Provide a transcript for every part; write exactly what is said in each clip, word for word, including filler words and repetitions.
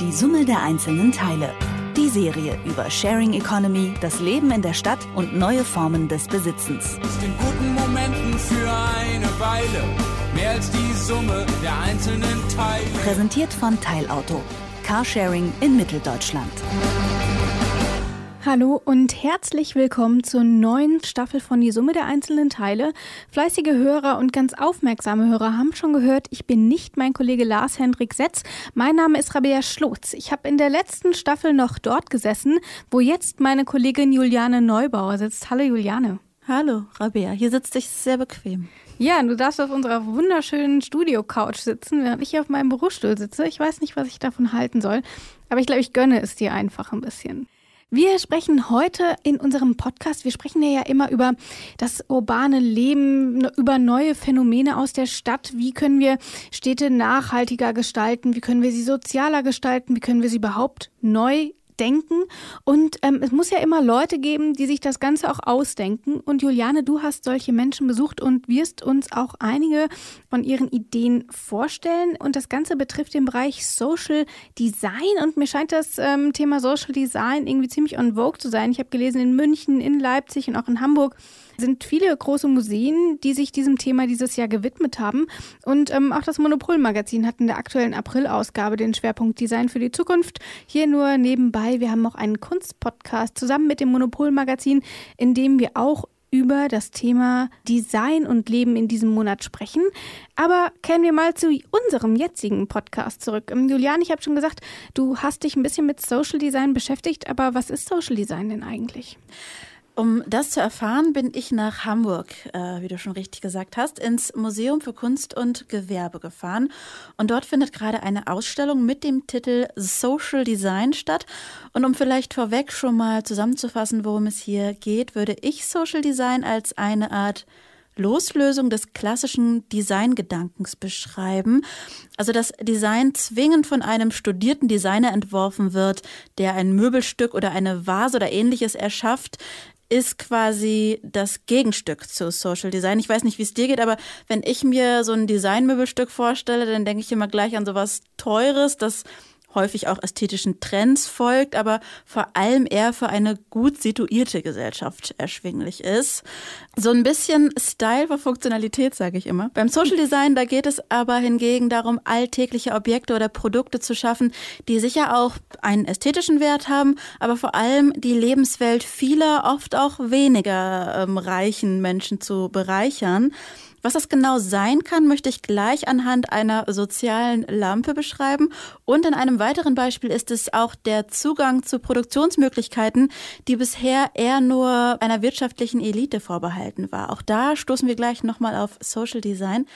Die Summe der einzelnen Teile. Die Serie über Sharing Economy, das Leben in der Stadt und neue Formen des Besitzens. Aus den guten Momenten für eine Weile. Mehr als die Summe der einzelnen Teile. Präsentiert von Teilauto. Carsharing in Mitteldeutschland. Hallo und herzlich willkommen zur neuen Staffel von Die Summe der einzelnen Teile. Fleißige Hörer und ganz aufmerksame Hörer haben schon gehört, ich bin nicht mein Kollege Lars-Hendrik Setz. Mein Name ist Rabea Schlotz. Ich habe in der letzten Staffel noch dort gesessen, wo jetzt meine Kollegin Juliane Neubauer sitzt. Hallo Juliane. Hallo Rabea, hier sitzt dich sehr bequem. Ja, du darfst auf unserer wunderschönen Studio-Couch sitzen, während ich hier auf meinem Bürostuhl sitze. Ich weiß nicht, was ich davon halten soll, aber ich glaube, ich gönne es dir einfach ein bisschen. Wir sprechen heute in unserem Podcast, wir sprechen ja immer über das urbane Leben, über neue Phänomene aus der Stadt. Wie können wir Städte nachhaltiger gestalten? Wie können wir sie sozialer gestalten? Wie können wir sie überhaupt neu denken? Und ähm, es muss ja immer Leute geben, die sich das Ganze auch ausdenken. Und Juliane, du hast solche Menschen besucht und wirst uns auch einige von ihren Ideen vorstellen. Und das Ganze betrifft den Bereich Social Design. Und mir scheint das ähm, Thema Social Design irgendwie ziemlich on vogue zu sein. Ich habe gelesen, in München, in Leipzig und auch in Hamburg sind viele große Museen, die sich diesem Thema dieses Jahr gewidmet haben. Und ähm, auch das Monopol-Magazin hat in der aktuellen April-Ausgabe den Schwerpunkt Design für die Zukunft. Hier nur nebenbei, wir haben auch einen Kunstpodcast zusammen mit dem Monopol-Magazin, in dem wir auch über das Thema Design und Leben in diesem Monat sprechen. Aber kehren wir mal zu unserem jetzigen Podcast zurück. Juliane, ich habe schon gesagt, du hast dich ein bisschen mit Social Design beschäftigt, aber was ist Social Design denn eigentlich? Um das zu erfahren, bin ich nach Hamburg, äh, wie du schon richtig gesagt hast, ins Museum für Kunst und Gewerbe gefahren. Und dort findet gerade eine Ausstellung mit dem Titel Social Design statt. Und um vielleicht vorweg schon mal zusammenzufassen, worum es hier geht, würde ich Social Design als eine Art Loslösung des klassischen Designgedankens beschreiben. Also dass Design zwingend von einem studierten Designer entworfen wird, der ein Möbelstück oder eine Vase oder Ähnliches erschafft, ist quasi das Gegenstück zu Social Design. Ich weiß nicht, wie es dir geht, aber wenn ich mir so ein Designmöbelstück vorstelle, dann denke ich immer gleich an sowas Teures, das häufig auch ästhetischen Trends folgt, aber vor allem eher für eine gut situierte Gesellschaft erschwinglich ist. So ein bisschen Style vor Funktionalität, sage ich immer. Beim Social Design, da geht es aber hingegen darum, alltägliche Objekte oder Produkte zu schaffen, die sicher auch einen ästhetischen Wert haben, aber vor allem die Lebenswelt vieler, oft auch weniger ähm, reichen Menschen zu bereichern. Was das genau sein kann, möchte ich gleich anhand einer sozialen Lampe beschreiben. Und in einem weiteren Beispiel ist es auch der Zugang zu Produktionsmöglichkeiten, die bisher eher nur einer wirtschaftlichen Elite vorbehalten war. Auch da stoßen wir gleich nochmal auf Social Design.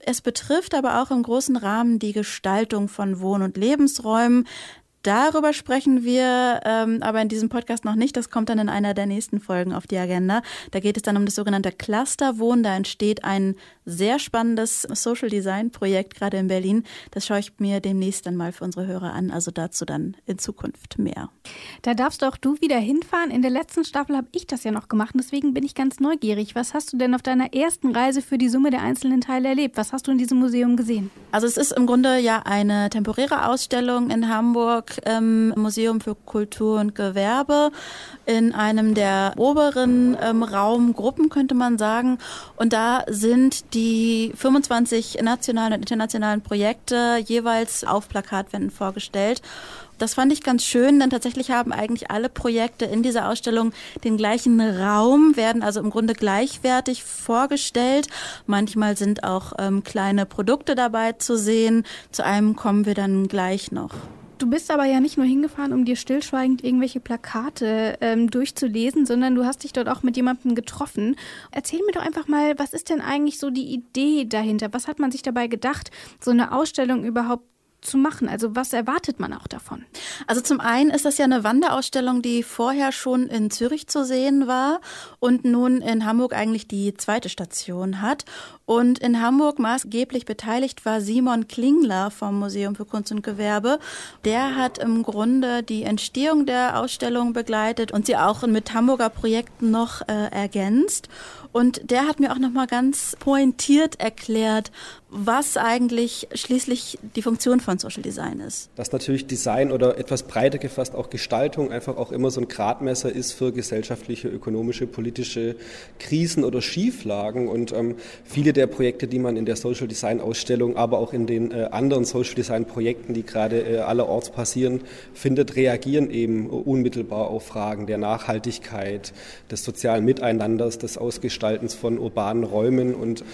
Es betrifft aber auch im großen Rahmen die Gestaltung von Wohn- und Lebensräumen. Darüber sprechen wir ähm, aber in diesem Podcast noch nicht. Das kommt dann in einer der nächsten Folgen auf die Agenda. Da geht es dann um das sogenannte Clusterwohnen. Da entsteht ein sehr spannendes Social Design Projekt gerade in Berlin. Das schaue ich mir demnächst dann mal für unsere Hörer an. Also dazu dann in Zukunft mehr. Da darfst auch du wieder hinfahren. In der letzten Staffel habe ich das ja noch gemacht. Deswegen bin ich ganz neugierig. Was hast du denn auf deiner ersten Reise für die Summe der einzelnen Teile erlebt? Was hast du in diesem Museum gesehen? Also es ist im Grunde ja eine temporäre Ausstellung in Hamburg im Museum für Kultur und Gewerbe, in einem der oberen ähm, Raumgruppen, könnte man sagen. Und da sind die fünfundzwanzig nationalen und internationalen Projekte jeweils auf Plakatwänden vorgestellt. Das fand ich ganz schön, denn tatsächlich haben eigentlich alle Projekte in dieser Ausstellung den gleichen Raum, werden also im Grunde gleichwertig vorgestellt. Manchmal sind auch ähm, kleine Produkte dabei zu sehen. Zu einem kommen wir dann gleich noch. Du bist aber ja nicht nur hingefahren, um dir stillschweigend irgendwelche Plakate ähm, durchzulesen, sondern du hast dich dort auch mit jemandem getroffen. Erzähl mir doch einfach mal, was ist denn eigentlich so die Idee dahinter? Was hat man sich dabei gedacht, so eine Ausstellung überhaupt zu machen? Also was erwartet man auch davon? Also zum einen ist das ja eine Wanderausstellung, die vorher schon in Zürich zu sehen war und nun in Hamburg eigentlich die zweite Station hat. Und in Hamburg maßgeblich beteiligt war Simon Klingler vom Museum für Kunst und Gewerbe. Der hat im Grunde die Entstehung der Ausstellung begleitet und sie auch mit Hamburger Projekten noch äh, ergänzt. Und der hat mir auch nochmal ganz pointiert erklärt, was eigentlich schließlich die Funktion von Social Design ist. Dass natürlich Design oder etwas breiter gefasst auch Gestaltung einfach auch immer so ein Gradmesser ist für gesellschaftliche, ökonomische, politische Krisen oder Schieflagen. Und ähm, viele der Projekte, die man in der Social Design Ausstellung, aber auch in den äh, anderen Social Design Projekten, die gerade äh, allerorts passieren, findet, reagieren eben unmittelbar auf Fragen der Nachhaltigkeit, des sozialen Miteinanders, des Ausgestaltens von urbanen Räumen und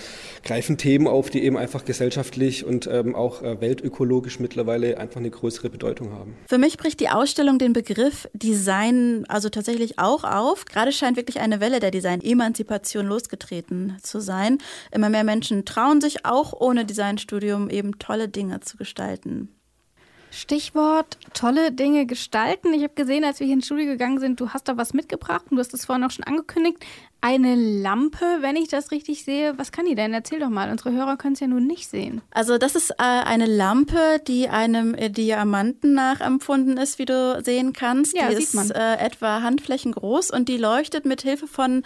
greifen Themen auf, die eben einfach gesellschaftlich und ähm, auch äh, weltökologisch mittlerweile einfach eine größere Bedeutung haben. Für mich bricht die Ausstellung den Begriff Design also tatsächlich auch auf. Gerade scheint wirklich eine Welle der Design-Emanzipation losgetreten zu sein. Immer mehr Menschen trauen sich auch ohne Designstudium eben tolle Dinge zu gestalten. Stichwort tolle Dinge gestalten. Ich habe gesehen, als wir hier ins Studio gegangen sind, du hast da was mitgebracht und du hast es vorhin auch schon angekündigt. Eine Lampe, wenn ich das richtig sehe. Was kann die denn? Erzähl doch mal. Unsere Hörer können es ja nun nicht sehen. Also das ist äh, eine Lampe, die einem äh, Diamanten nachempfunden ist, wie du sehen kannst. Ja, die sieht man. Die ist äh, etwa handflächengroß und die leuchtet mit Hilfe von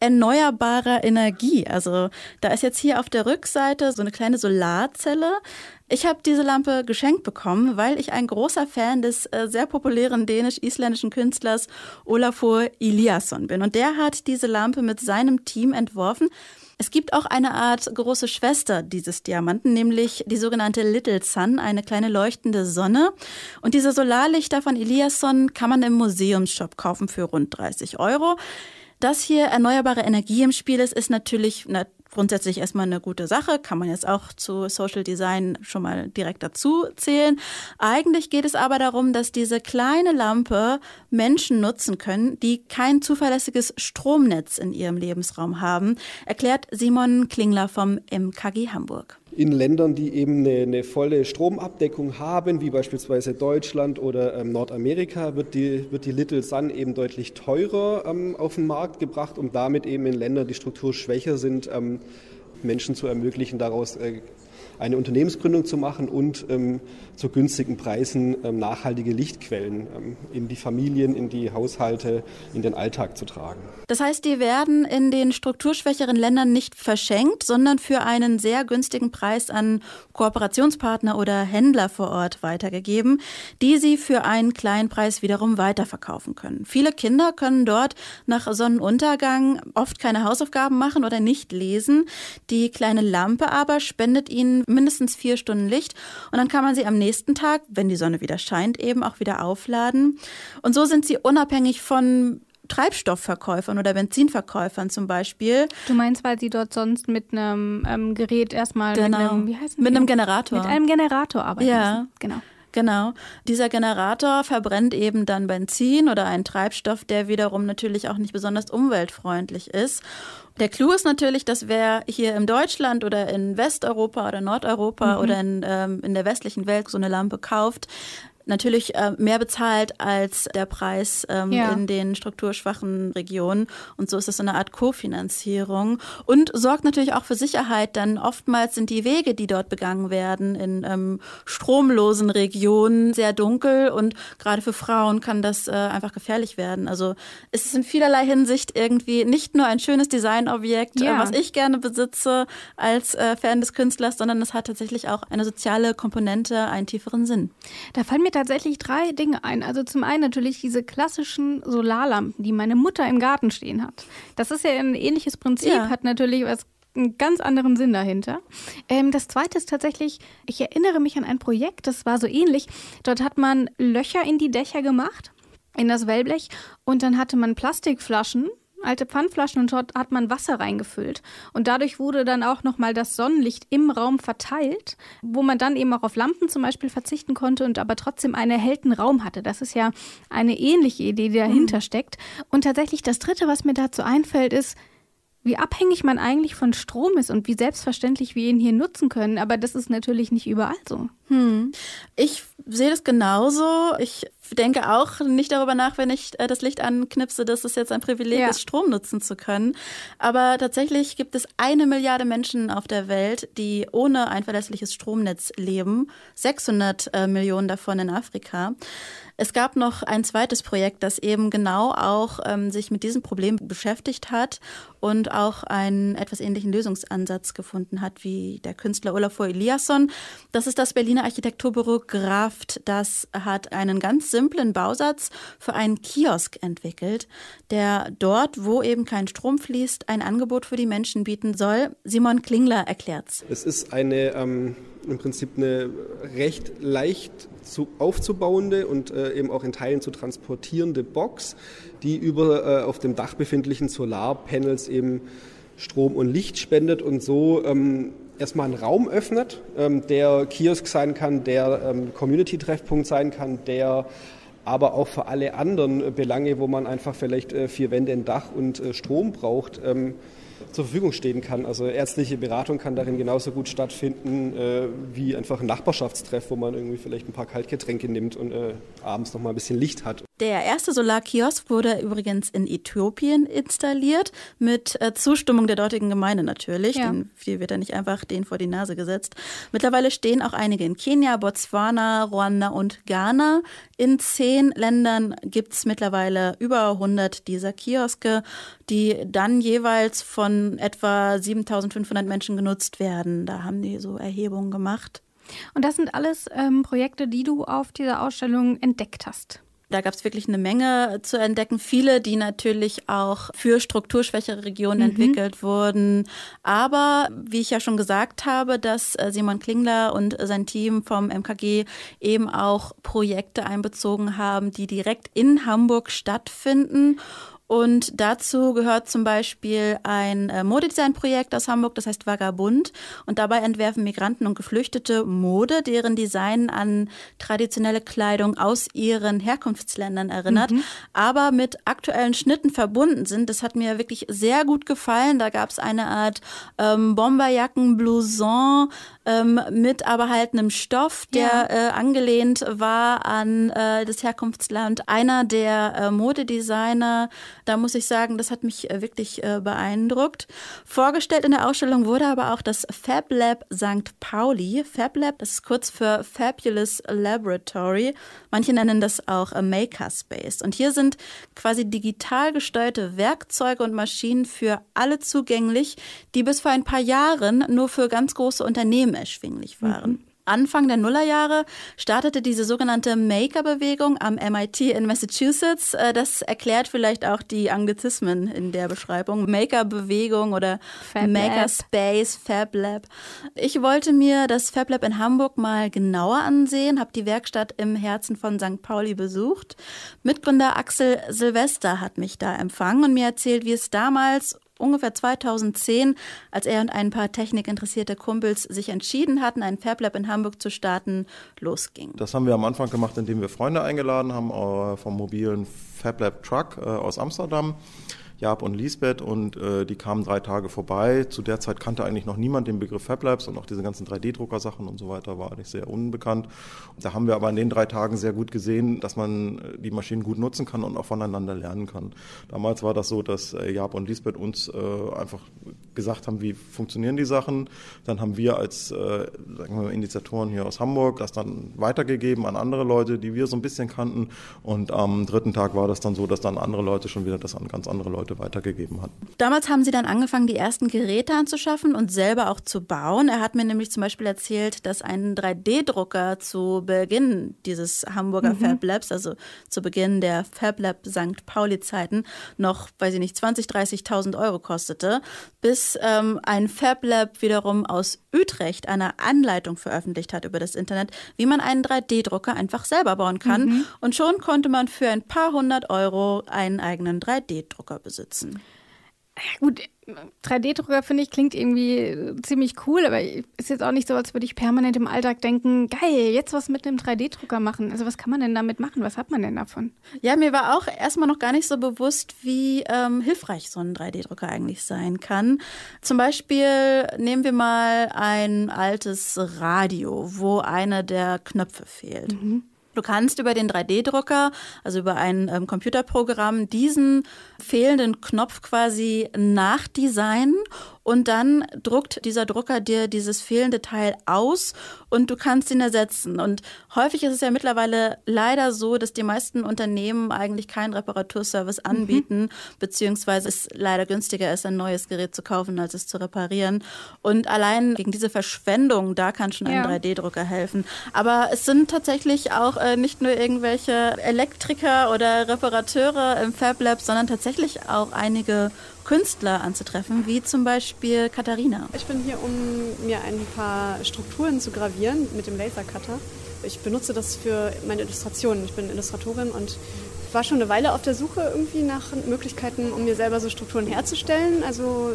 erneuerbarer Energie. Also da ist jetzt hier auf der Rückseite so eine kleine Solarzelle. Ich habe diese Lampe geschenkt bekommen, weil ich ein großer Fan des äh, sehr populären dänisch-isländischen Künstlers Olafur Eliasson bin. Und der hat diese Lampe mit seinem Team entworfen. Es gibt auch eine Art große Schwester dieses Diamanten, nämlich die sogenannte Little Sun, eine kleine leuchtende Sonne. Und diese Solarlichter von Eliasson kann man im Museumsshop kaufen für rund dreißig Euro. Dass hier erneuerbare Energie im Spiel ist, ist natürlich na, grundsätzlich erstmal eine gute Sache. Kann man jetzt auch zu Social Design schon mal direkt dazu zählen. Eigentlich geht es aber darum, dass diese kleine Lampe Menschen nutzen können, die kein zuverlässiges Stromnetz in ihrem Lebensraum haben, erklärt Simon Klingler vom M K G Hamburg. In Ländern, die eben eine, eine volle Stromabdeckung haben, wie beispielsweise Deutschland oder ähm, Nordamerika, wird die, wird die Little Sun eben deutlich teurer ähm, auf den Markt gebracht, um damit eben in Ländern, die strukturschwächer sind, ähm, Menschen zu ermöglichen, daraus äh, eine Unternehmensgründung zu machen und ähm, zu günstigen Preisen ähm, nachhaltige Lichtquellen ähm, in die Familien, in die Haushalte, in den Alltag zu tragen. Das heißt, die werden in den strukturschwächeren Ländern nicht verschenkt, sondern für einen sehr günstigen Preis an Kooperationspartner oder Händler vor Ort weitergegeben, die sie für einen kleinen Preis wiederum weiterverkaufen können. Viele Kinder können dort nach Sonnenuntergang oft keine Hausaufgaben machen oder nicht lesen. Die kleine Lampe aber spendet ihnen mindestens vier Stunden Licht und dann kann man sie am nächsten Tag, wenn die Sonne wieder scheint, eben auch wieder aufladen. Und so sind sie unabhängig von Treibstoffverkäufern oder Benzinverkäufern zum Beispiel. Du meinst, weil sie dort sonst mit einem ähm, Gerät erstmal genau. mit einem, wie heißt mit einem Generator. Mit einem Generator arbeiten ja. müssen. Genau. Genau. Dieser Generator verbrennt eben dann Benzin oder einen Treibstoff, der wiederum natürlich auch nicht besonders umweltfreundlich ist. Der Clou ist natürlich, dass wer hier in Deutschland oder in Westeuropa oder Nordeuropa mhm. oder in, ähm, in der westlichen Welt so eine Lampe kauft, natürlich äh, mehr bezahlt als der Preis ähm, ja. in den strukturschwachen Regionen. Und so ist das so eine Art Kofinanzierung und sorgt natürlich auch für Sicherheit, denn oftmals sind die Wege, die dort begangen werden, in ähm, stromlosen Regionen sehr dunkel und gerade für Frauen kann das äh, einfach gefährlich werden. Also es ist in vielerlei Hinsicht irgendwie nicht nur ein schönes Designobjekt, ja. äh, was ich gerne besitze als äh, Fan des Künstlers, sondern es hat tatsächlich auch eine soziale Komponente, einen tieferen Sinn. Da fallen mir tatsächlich drei Dinge ein. Also zum einen natürlich diese klassischen Solarlampen, die meine Mutter im Garten stehen hat. Das ist ja ein ähnliches Prinzip, ja. hat natürlich was, einen ganz anderen Sinn dahinter. Ähm, das zweite ist tatsächlich, ich erinnere mich an ein Projekt, das war so ähnlich. Dort hat man Löcher in die Dächer gemacht, in das Wellblech und dann hatte man Plastikflaschen, alte Pfandflaschen und dort hat man Wasser reingefüllt. Und dadurch wurde dann auch nochmal das Sonnenlicht im Raum verteilt, wo man dann eben auch auf Lampen zum Beispiel verzichten konnte und aber trotzdem einen erhellten Raum hatte. Das ist ja eine ähnliche Idee, die dahinter mhm. steckt. Und tatsächlich das Dritte, was mir dazu einfällt, ist, wie abhängig man eigentlich von Strom ist und wie selbstverständlich wir ihn hier nutzen können. Aber das ist natürlich nicht überall so. Hm. Ich sehe das genauso. Ich denke auch nicht darüber nach, wenn ich das Licht anknipse, dass es jetzt ein Privileg ja. ist, Strom nutzen zu können. Aber tatsächlich gibt es eine Milliarde Menschen auf der Welt, die ohne ein verlässliches Stromnetz leben. sechshundert Millionen davon in Afrika. Es gab noch ein zweites Projekt, das eben genau auch ähm, sich mit diesem Problem beschäftigt hat und auch einen etwas ähnlichen Lösungsansatz gefunden hat wie der Künstler Olafur Eliasson. Das ist das Berliner Architekturbüro Graft. Das hat einen ganz simplen Bausatz für einen Kiosk entwickelt, der dort, wo eben kein Strom fließt, ein Angebot für die Menschen bieten soll. Simon Klingler erklärt's. Es ist eine ähm, im Prinzip eine recht leicht zu, aufzubauende und äh, eben auch in Teilen zu transportierende Box, die über äh, auf dem Dach befindlichen Solarpanels eben Strom und Licht spendet und so ähm, erstmal einen Raum öffnet, ähm, der Kiosk sein kann, der ähm, Community-Treffpunkt sein kann, der aber auch für alle anderen Belange, wo man einfach vielleicht äh, vier Wände, ein Dach und äh, Strom braucht, ähm, zur Verfügung stehen kann. Also ärztliche Beratung kann darin genauso gut stattfinden äh, wie einfach ein Nachbarschaftstreff, wo man irgendwie vielleicht ein paar Kaltgetränke nimmt und äh, abends noch mal ein bisschen Licht hat. Der erste Solarkiosk wurde übrigens in Äthiopien installiert, mit äh, Zustimmung der dortigen Gemeinde natürlich. Ja. Den, die wird ja nicht einfach denen vor die Nase gesetzt. Mittlerweile stehen auch einige in Kenia, Botswana, Ruanda und Ghana. In zehn Ländern gibt es mittlerweile über hundert dieser Kioske, die dann jeweils von etwa siebentausendfünfhundert Menschen genutzt werden. Da haben die so Erhebungen gemacht. Und das sind alles ähm, Projekte, die du auf dieser Ausstellung entdeckt hast? Da gab es wirklich eine Menge zu entdecken. Viele, die natürlich auch für strukturschwächere Regionen mhm. entwickelt wurden. Aber wie ich ja schon gesagt habe, dass Simon Klingler und sein Team vom M K G eben auch Projekte einbezogen haben, die direkt in Hamburg stattfinden. Und dazu gehört zum Beispiel ein Modedesign-Projekt aus Hamburg, das heißt Vagabund. Und dabei entwerfen Migranten und Geflüchtete Mode, deren Design an traditionelle Kleidung aus ihren Herkunftsländern erinnert, mhm. aber mit aktuellen Schnitten verbunden sind. Das hat mir wirklich sehr gut gefallen. Da gab es eine Art ähm, Bomberjacken, Blouson ähm, mit aber halt einem Stoff, der ja. äh, angelehnt war an äh, das Herkunftsland. Einer der äh, Modedesigner, da muss ich sagen, das hat mich wirklich äh, beeindruckt. Vorgestellt in der Ausstellung wurde aber auch das FabLab Sankt Pauli. FabLab, das ist kurz für Fabulous Laboratory. Manche nennen das auch Makerspace. Und hier sind quasi digital gesteuerte Werkzeuge und Maschinen für alle zugänglich, die bis vor ein paar Jahren nur für ganz große Unternehmen erschwinglich waren. Mhm. Anfang der Nullerjahre startete diese sogenannte Maker-Bewegung am M I T in Massachusetts. Das erklärt vielleicht auch die Anglizismen in der Beschreibung. Maker-Bewegung oder Fab Makerspace, FabLab. Ich wollte mir das FabLab in Hamburg mal genauer ansehen, habe die Werkstatt im Herzen von Sankt Pauli besucht. Mitgründer Axel Silvester hat mich da empfangen und mir erzählt, wie es damals ungefähr zweitausendzehn, als er und ein paar technikinteressierte Kumpels sich entschieden hatten, ein FabLab in Hamburg zu starten, losging. Das haben wir am Anfang gemacht, indem wir Freunde eingeladen haben vom mobilen FabLab Truck aus Amsterdam, Jab und Lisbeth, und die kamen drei Tage vorbei. Zu der Zeit kannte eigentlich noch niemand den Begriff FabLabs und auch diese ganzen drei D-Drucker-Sachen und so weiter war eigentlich sehr unbekannt. Da haben wir aber in den drei Tagen sehr gut gesehen, dass man die Maschinen gut nutzen kann und auch voneinander lernen kann. Damals war das so, dass Jab und Lisbeth uns einfach gesagt haben, wie funktionieren die Sachen. Dann haben wir als sagen wir, Initiatoren hier aus Hamburg das dann weitergegeben an andere Leute, die wir so ein bisschen kannten. Und am dritten Tag war das dann so, dass dann andere Leute schon wieder das an ganz andere Leute weitergegeben hat. Damals haben sie dann angefangen, die ersten Geräte anzuschaffen und selber auch zu bauen. Er hat mir nämlich zum Beispiel erzählt, dass ein drei D-Drucker zu Beginn dieses Hamburger mhm. FabLabs, also zu Beginn der FabLab Sankt Pauli-Zeiten, noch, weiß ich nicht, zwanzigtausend, dreißigtausend Euro kostete, bis ähm, ein FabLab wiederum aus Utrecht eine Anleitung veröffentlicht hat über das Internet, wie man einen drei D-Drucker einfach selber bauen kann. Mhm. Und schon konnte man für ein paar hundert Euro einen eigenen drei D-Drucker besitzen. Sitzen. Ja, gut, drei D-Drucker finde ich klingt irgendwie ziemlich cool, aber ist jetzt auch nicht so, als würde ich permanent im Alltag denken, geil, jetzt was mit einem drei D-Drucker machen. Also was kann man denn damit machen? Was hat man denn davon? Ja, mir war auch erstmal noch gar nicht so bewusst, wie ähm, hilfreich so ein drei D-Drucker eigentlich sein kann. Zum Beispiel nehmen wir mal ein altes Radio, wo einer der Knöpfe fehlt. Mhm. Du kannst über den drei D-Drucker, also über ein ähm, Computerprogramm, diesen fehlenden Knopf quasi nachdesignen und dann druckt dieser Drucker dir dieses fehlende Teil aus und du kannst ihn ersetzen. Und häufig ist es ja mittlerweile leider so, dass die meisten Unternehmen eigentlich keinen Reparaturservice anbieten, mhm. beziehungsweise es leider günstiger ist, ein neues Gerät zu kaufen, als es zu reparieren. Und allein gegen diese Verschwendung, da kann schon ein ja. drei D-Drucker helfen. Aber es sind tatsächlich auch äh, nicht nur irgendwelche Elektriker oder Reparateure im FabLab, sondern tatsächlich auch einige Künstler anzutreffen, wie zum Beispiel Katharina. Ich bin hier, um mir ein paar Strukturen zu gravieren mit dem Lasercutter. Ich benutze das für meine Illustrationen. Ich bin Illustratorin und war schon eine Weile auf der Suche irgendwie nach Möglichkeiten, um mir selber so Strukturen herzustellen. Also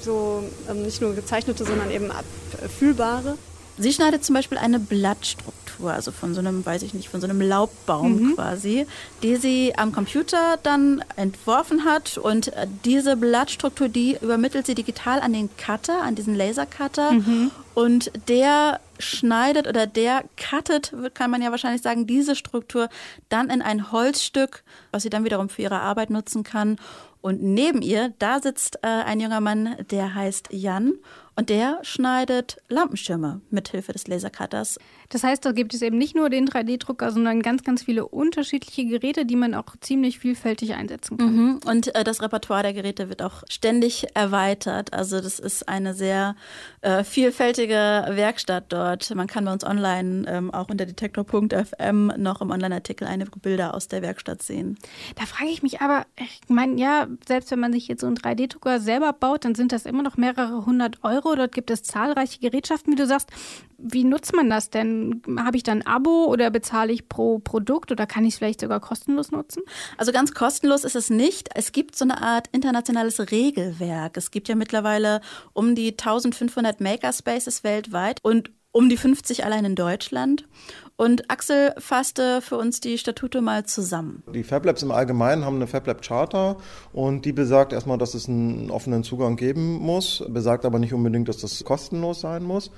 so ähm, nicht nur gezeichnete, sondern eben abfühlbare. Sie schneidet zum Beispiel eine Blattstruktur, also von so einem, weiß ich nicht, von so einem Laubbaum mhm. quasi, die sie am Computer dann entworfen hat. Und diese Blattstruktur, die übermittelt sie digital an den Cutter, an diesen Lasercutter. Mhm. Und der schneidet oder der cuttet, kann man ja wahrscheinlich sagen, diese Struktur dann in ein Holzstück, was sie dann wiederum für ihre Arbeit nutzen kann. Und neben ihr, da sitzt äh, ein junger Mann, der heißt Jan. Und der schneidet Lampenschirme mithilfe des Lasercutters. Das heißt, da gibt es eben nicht nur den drei D-Drucker, sondern ganz, ganz viele unterschiedliche Geräte, die man auch ziemlich vielfältig einsetzen kann. Mhm. Und äh, das Repertoire der Geräte wird auch ständig erweitert. Also das ist eine sehr äh, vielfältige Werkstatt dort. Man kann bei uns online ähm, auch unter detektor punkt f m noch im Online-Artikel einige Bilder aus der Werkstatt sehen. Da frage ich mich aber, ich meine, ja, selbst wenn man sich jetzt so einen drei D-Drucker selber baut, dann sind das immer noch mehrere hundert Euro. Dort gibt es zahlreiche Gerätschaften, wie du sagst. Wie nutzt man das denn? Habe ich dann ein Abo oder bezahle ich pro Produkt oder kann ich es vielleicht sogar kostenlos nutzen? Also ganz kostenlos ist es nicht. Es gibt so eine Art internationales Regelwerk. Es gibt ja mittlerweile um die eintausendfünfhundert Makerspaces weltweit und um die fünfzig allein in Deutschland. Und Axel fasste für uns die Statute mal zusammen. Die FabLabs im Allgemeinen haben eine FabLab-Charta und die besagt erstmal, dass es einen offenen Zugang geben muss, besagt aber nicht unbedingt, dass das kostenlos sein muss.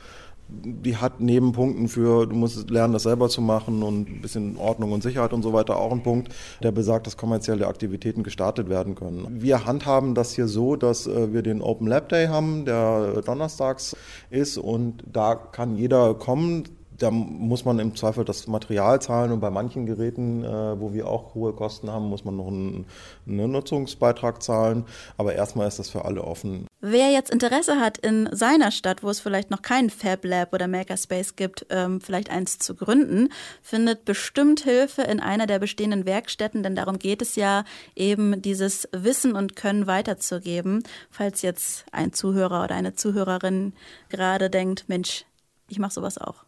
Die hat neben Punkten für, du musst lernen, das selber zu machen und ein bisschen Ordnung und Sicherheit und so weiter, auch einen Punkt, der besagt, dass kommerzielle Aktivitäten gestartet werden können. Wir handhaben das hier so, dass wir den Open Lab Day haben, der donnerstags ist und da kann jeder kommen. Da muss man im Zweifel das Material zahlen und bei manchen Geräten, wo wir auch hohe Kosten haben, muss man noch einen Nutzungsbeitrag zahlen. Aber erstmal ist das für alle offen. Wer jetzt Interesse hat, in seiner Stadt, wo es vielleicht noch keinen FabLab oder Makerspace gibt, vielleicht eins zu gründen, findet bestimmt Hilfe in einer der bestehenden Werkstätten, denn darum geht es ja eben, dieses Wissen und Können weiterzugeben. Falls jetzt ein Zuhörer oder eine Zuhörerin gerade denkt, Mensch, ich mache sowas auch.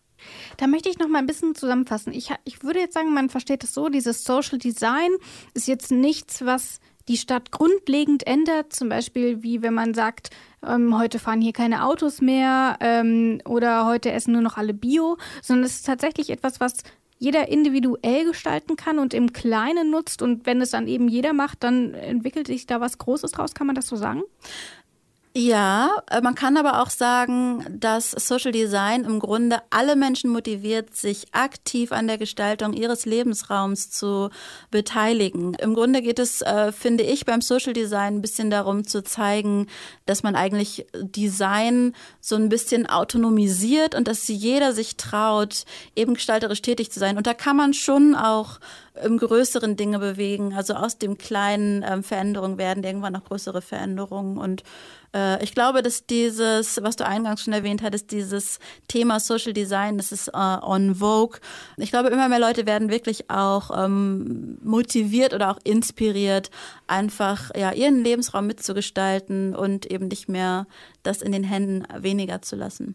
Da möchte ich noch mal ein bisschen zusammenfassen. Ich, ich würde jetzt sagen, man versteht es so, dieses Social Design ist jetzt nichts, was die Stadt grundlegend ändert. Zum Beispiel wie wenn man sagt, ähm, heute fahren hier keine Autos mehr ähm, oder heute essen nur noch alle Bio. Sondern es ist tatsächlich etwas, was jeder individuell gestalten kann und im Kleinen nutzt. Und wenn es dann eben jeder macht, dann entwickelt sich da was Großes draus. Kann man das so sagen? Ja, man kann aber auch sagen, dass Social Design im Grunde alle Menschen motiviert, sich aktiv an der Gestaltung ihres Lebensraums zu beteiligen. Im Grunde geht es, äh, finde ich, beim Social Design ein bisschen darum zu zeigen, dass man eigentlich Design so ein bisschen autonomisiert und dass jeder sich traut, eben gestalterisch tätig zu sein. Und da kann man schon auch im größeren Dinge bewegen, also aus dem kleinen ähm, Veränderungen werden irgendwann noch größere Veränderungen. Und äh, ich glaube, dass dieses, was du eingangs schon erwähnt hattest, dieses Thema Social Design, das ist äh, on vogue. Ich glaube, immer mehr Leute werden wirklich auch ähm, motiviert oder auch inspiriert, einfach ja ihren Lebensraum mitzugestalten und eben nicht mehr das in den Händen weniger zu lassen.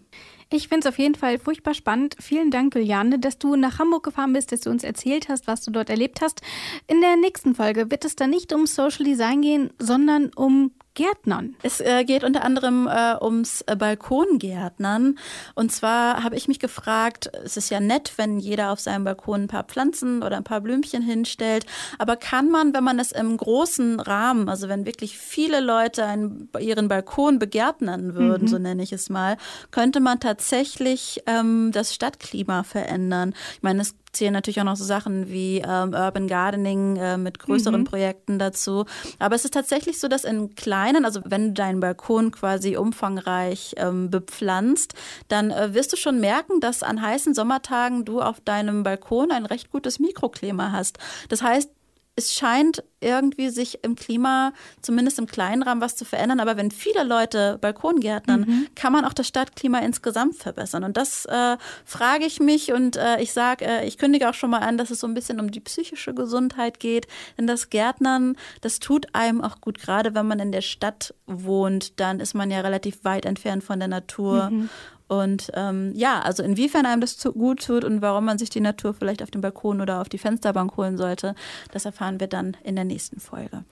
Ich finde es auf jeden Fall furchtbar spannend. Vielen Dank, Juliane, dass du nach Hamburg gefahren bist, dass du uns erzählt hast, was du dort erlebt hast. In der nächsten Folge wird es dann nicht um Social Design gehen, sondern um Gärtnern. Es äh, geht unter anderem äh, ums Balkongärtnern. Und zwar habe ich mich gefragt, es ist ja nett, wenn jeder auf seinem Balkon ein paar Pflanzen oder ein paar Blümchen hinstellt. Aber kann man, wenn man es im großen Rahmen, also wenn wirklich viele Leute einen, ihren Balkon begärtnern, verändern würden, mhm. so nenne ich es mal, könnte man tatsächlich ähm, das Stadtklima verändern. Ich meine, es zählen natürlich auch noch so Sachen wie ähm, Urban Gardening äh, mit größeren mhm. Projekten dazu. Aber es ist tatsächlich so, dass in kleinen, also wenn du deinen Balkon quasi umfangreich ähm, bepflanzt, dann äh, wirst du schon merken, dass an heißen Sommertagen du auf deinem Balkon ein recht gutes Mikroklima hast. Das heißt, es scheint irgendwie sich im Klima, zumindest im kleinen Rahmen, was zu verändern. Aber wenn viele Leute Balkongärtnern, mhm. kann man auch das Stadtklima insgesamt verbessern. Und das äh, frage ich mich und äh, ich sage, äh, ich kündige auch schon mal an, dass es so ein bisschen um die psychische Gesundheit geht. Denn das Gärtnern, das tut einem auch gut. Gerade wenn man in der Stadt wohnt, dann ist man ja relativ weit entfernt von der Natur. Mhm. Und ähm, ja, also inwiefern einem das zu gut tut und warum man sich die Natur vielleicht auf den Balkon oder auf die Fensterbank holen sollte, das erfahren wir dann in der nächsten Folge.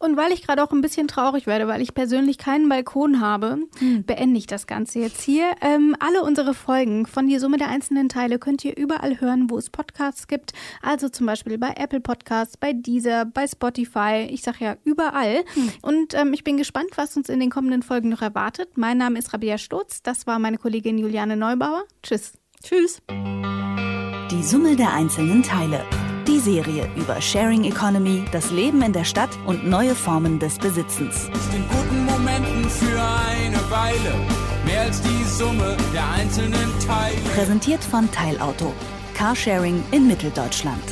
Und weil ich gerade auch ein bisschen traurig werde, weil ich persönlich keinen Balkon habe, hm. beende ich das Ganze jetzt hier. Ähm, alle unsere Folgen von die Summe der einzelnen Teile könnt ihr überall hören, wo es Podcasts gibt. Also zum Beispiel bei Apple Podcasts, bei Deezer, bei Spotify, ich sage ja überall. Hm. Und ähm, ich bin gespannt, was uns in den kommenden Folgen noch erwartet. Mein Name ist Rabea Schlotz, das war meine Kollegin Juliane Neubauer. Tschüss. Tschüss. Die Summe der einzelnen Teile. Die Serie über Sharing Economy, das Leben in der Stadt und neue Formen des Besitzens. Aus den guten Momenten für eine Weile. Mehr als die Summe der einzelnen Teile. Präsentiert von Teilauto. Carsharing in Mitteldeutschland.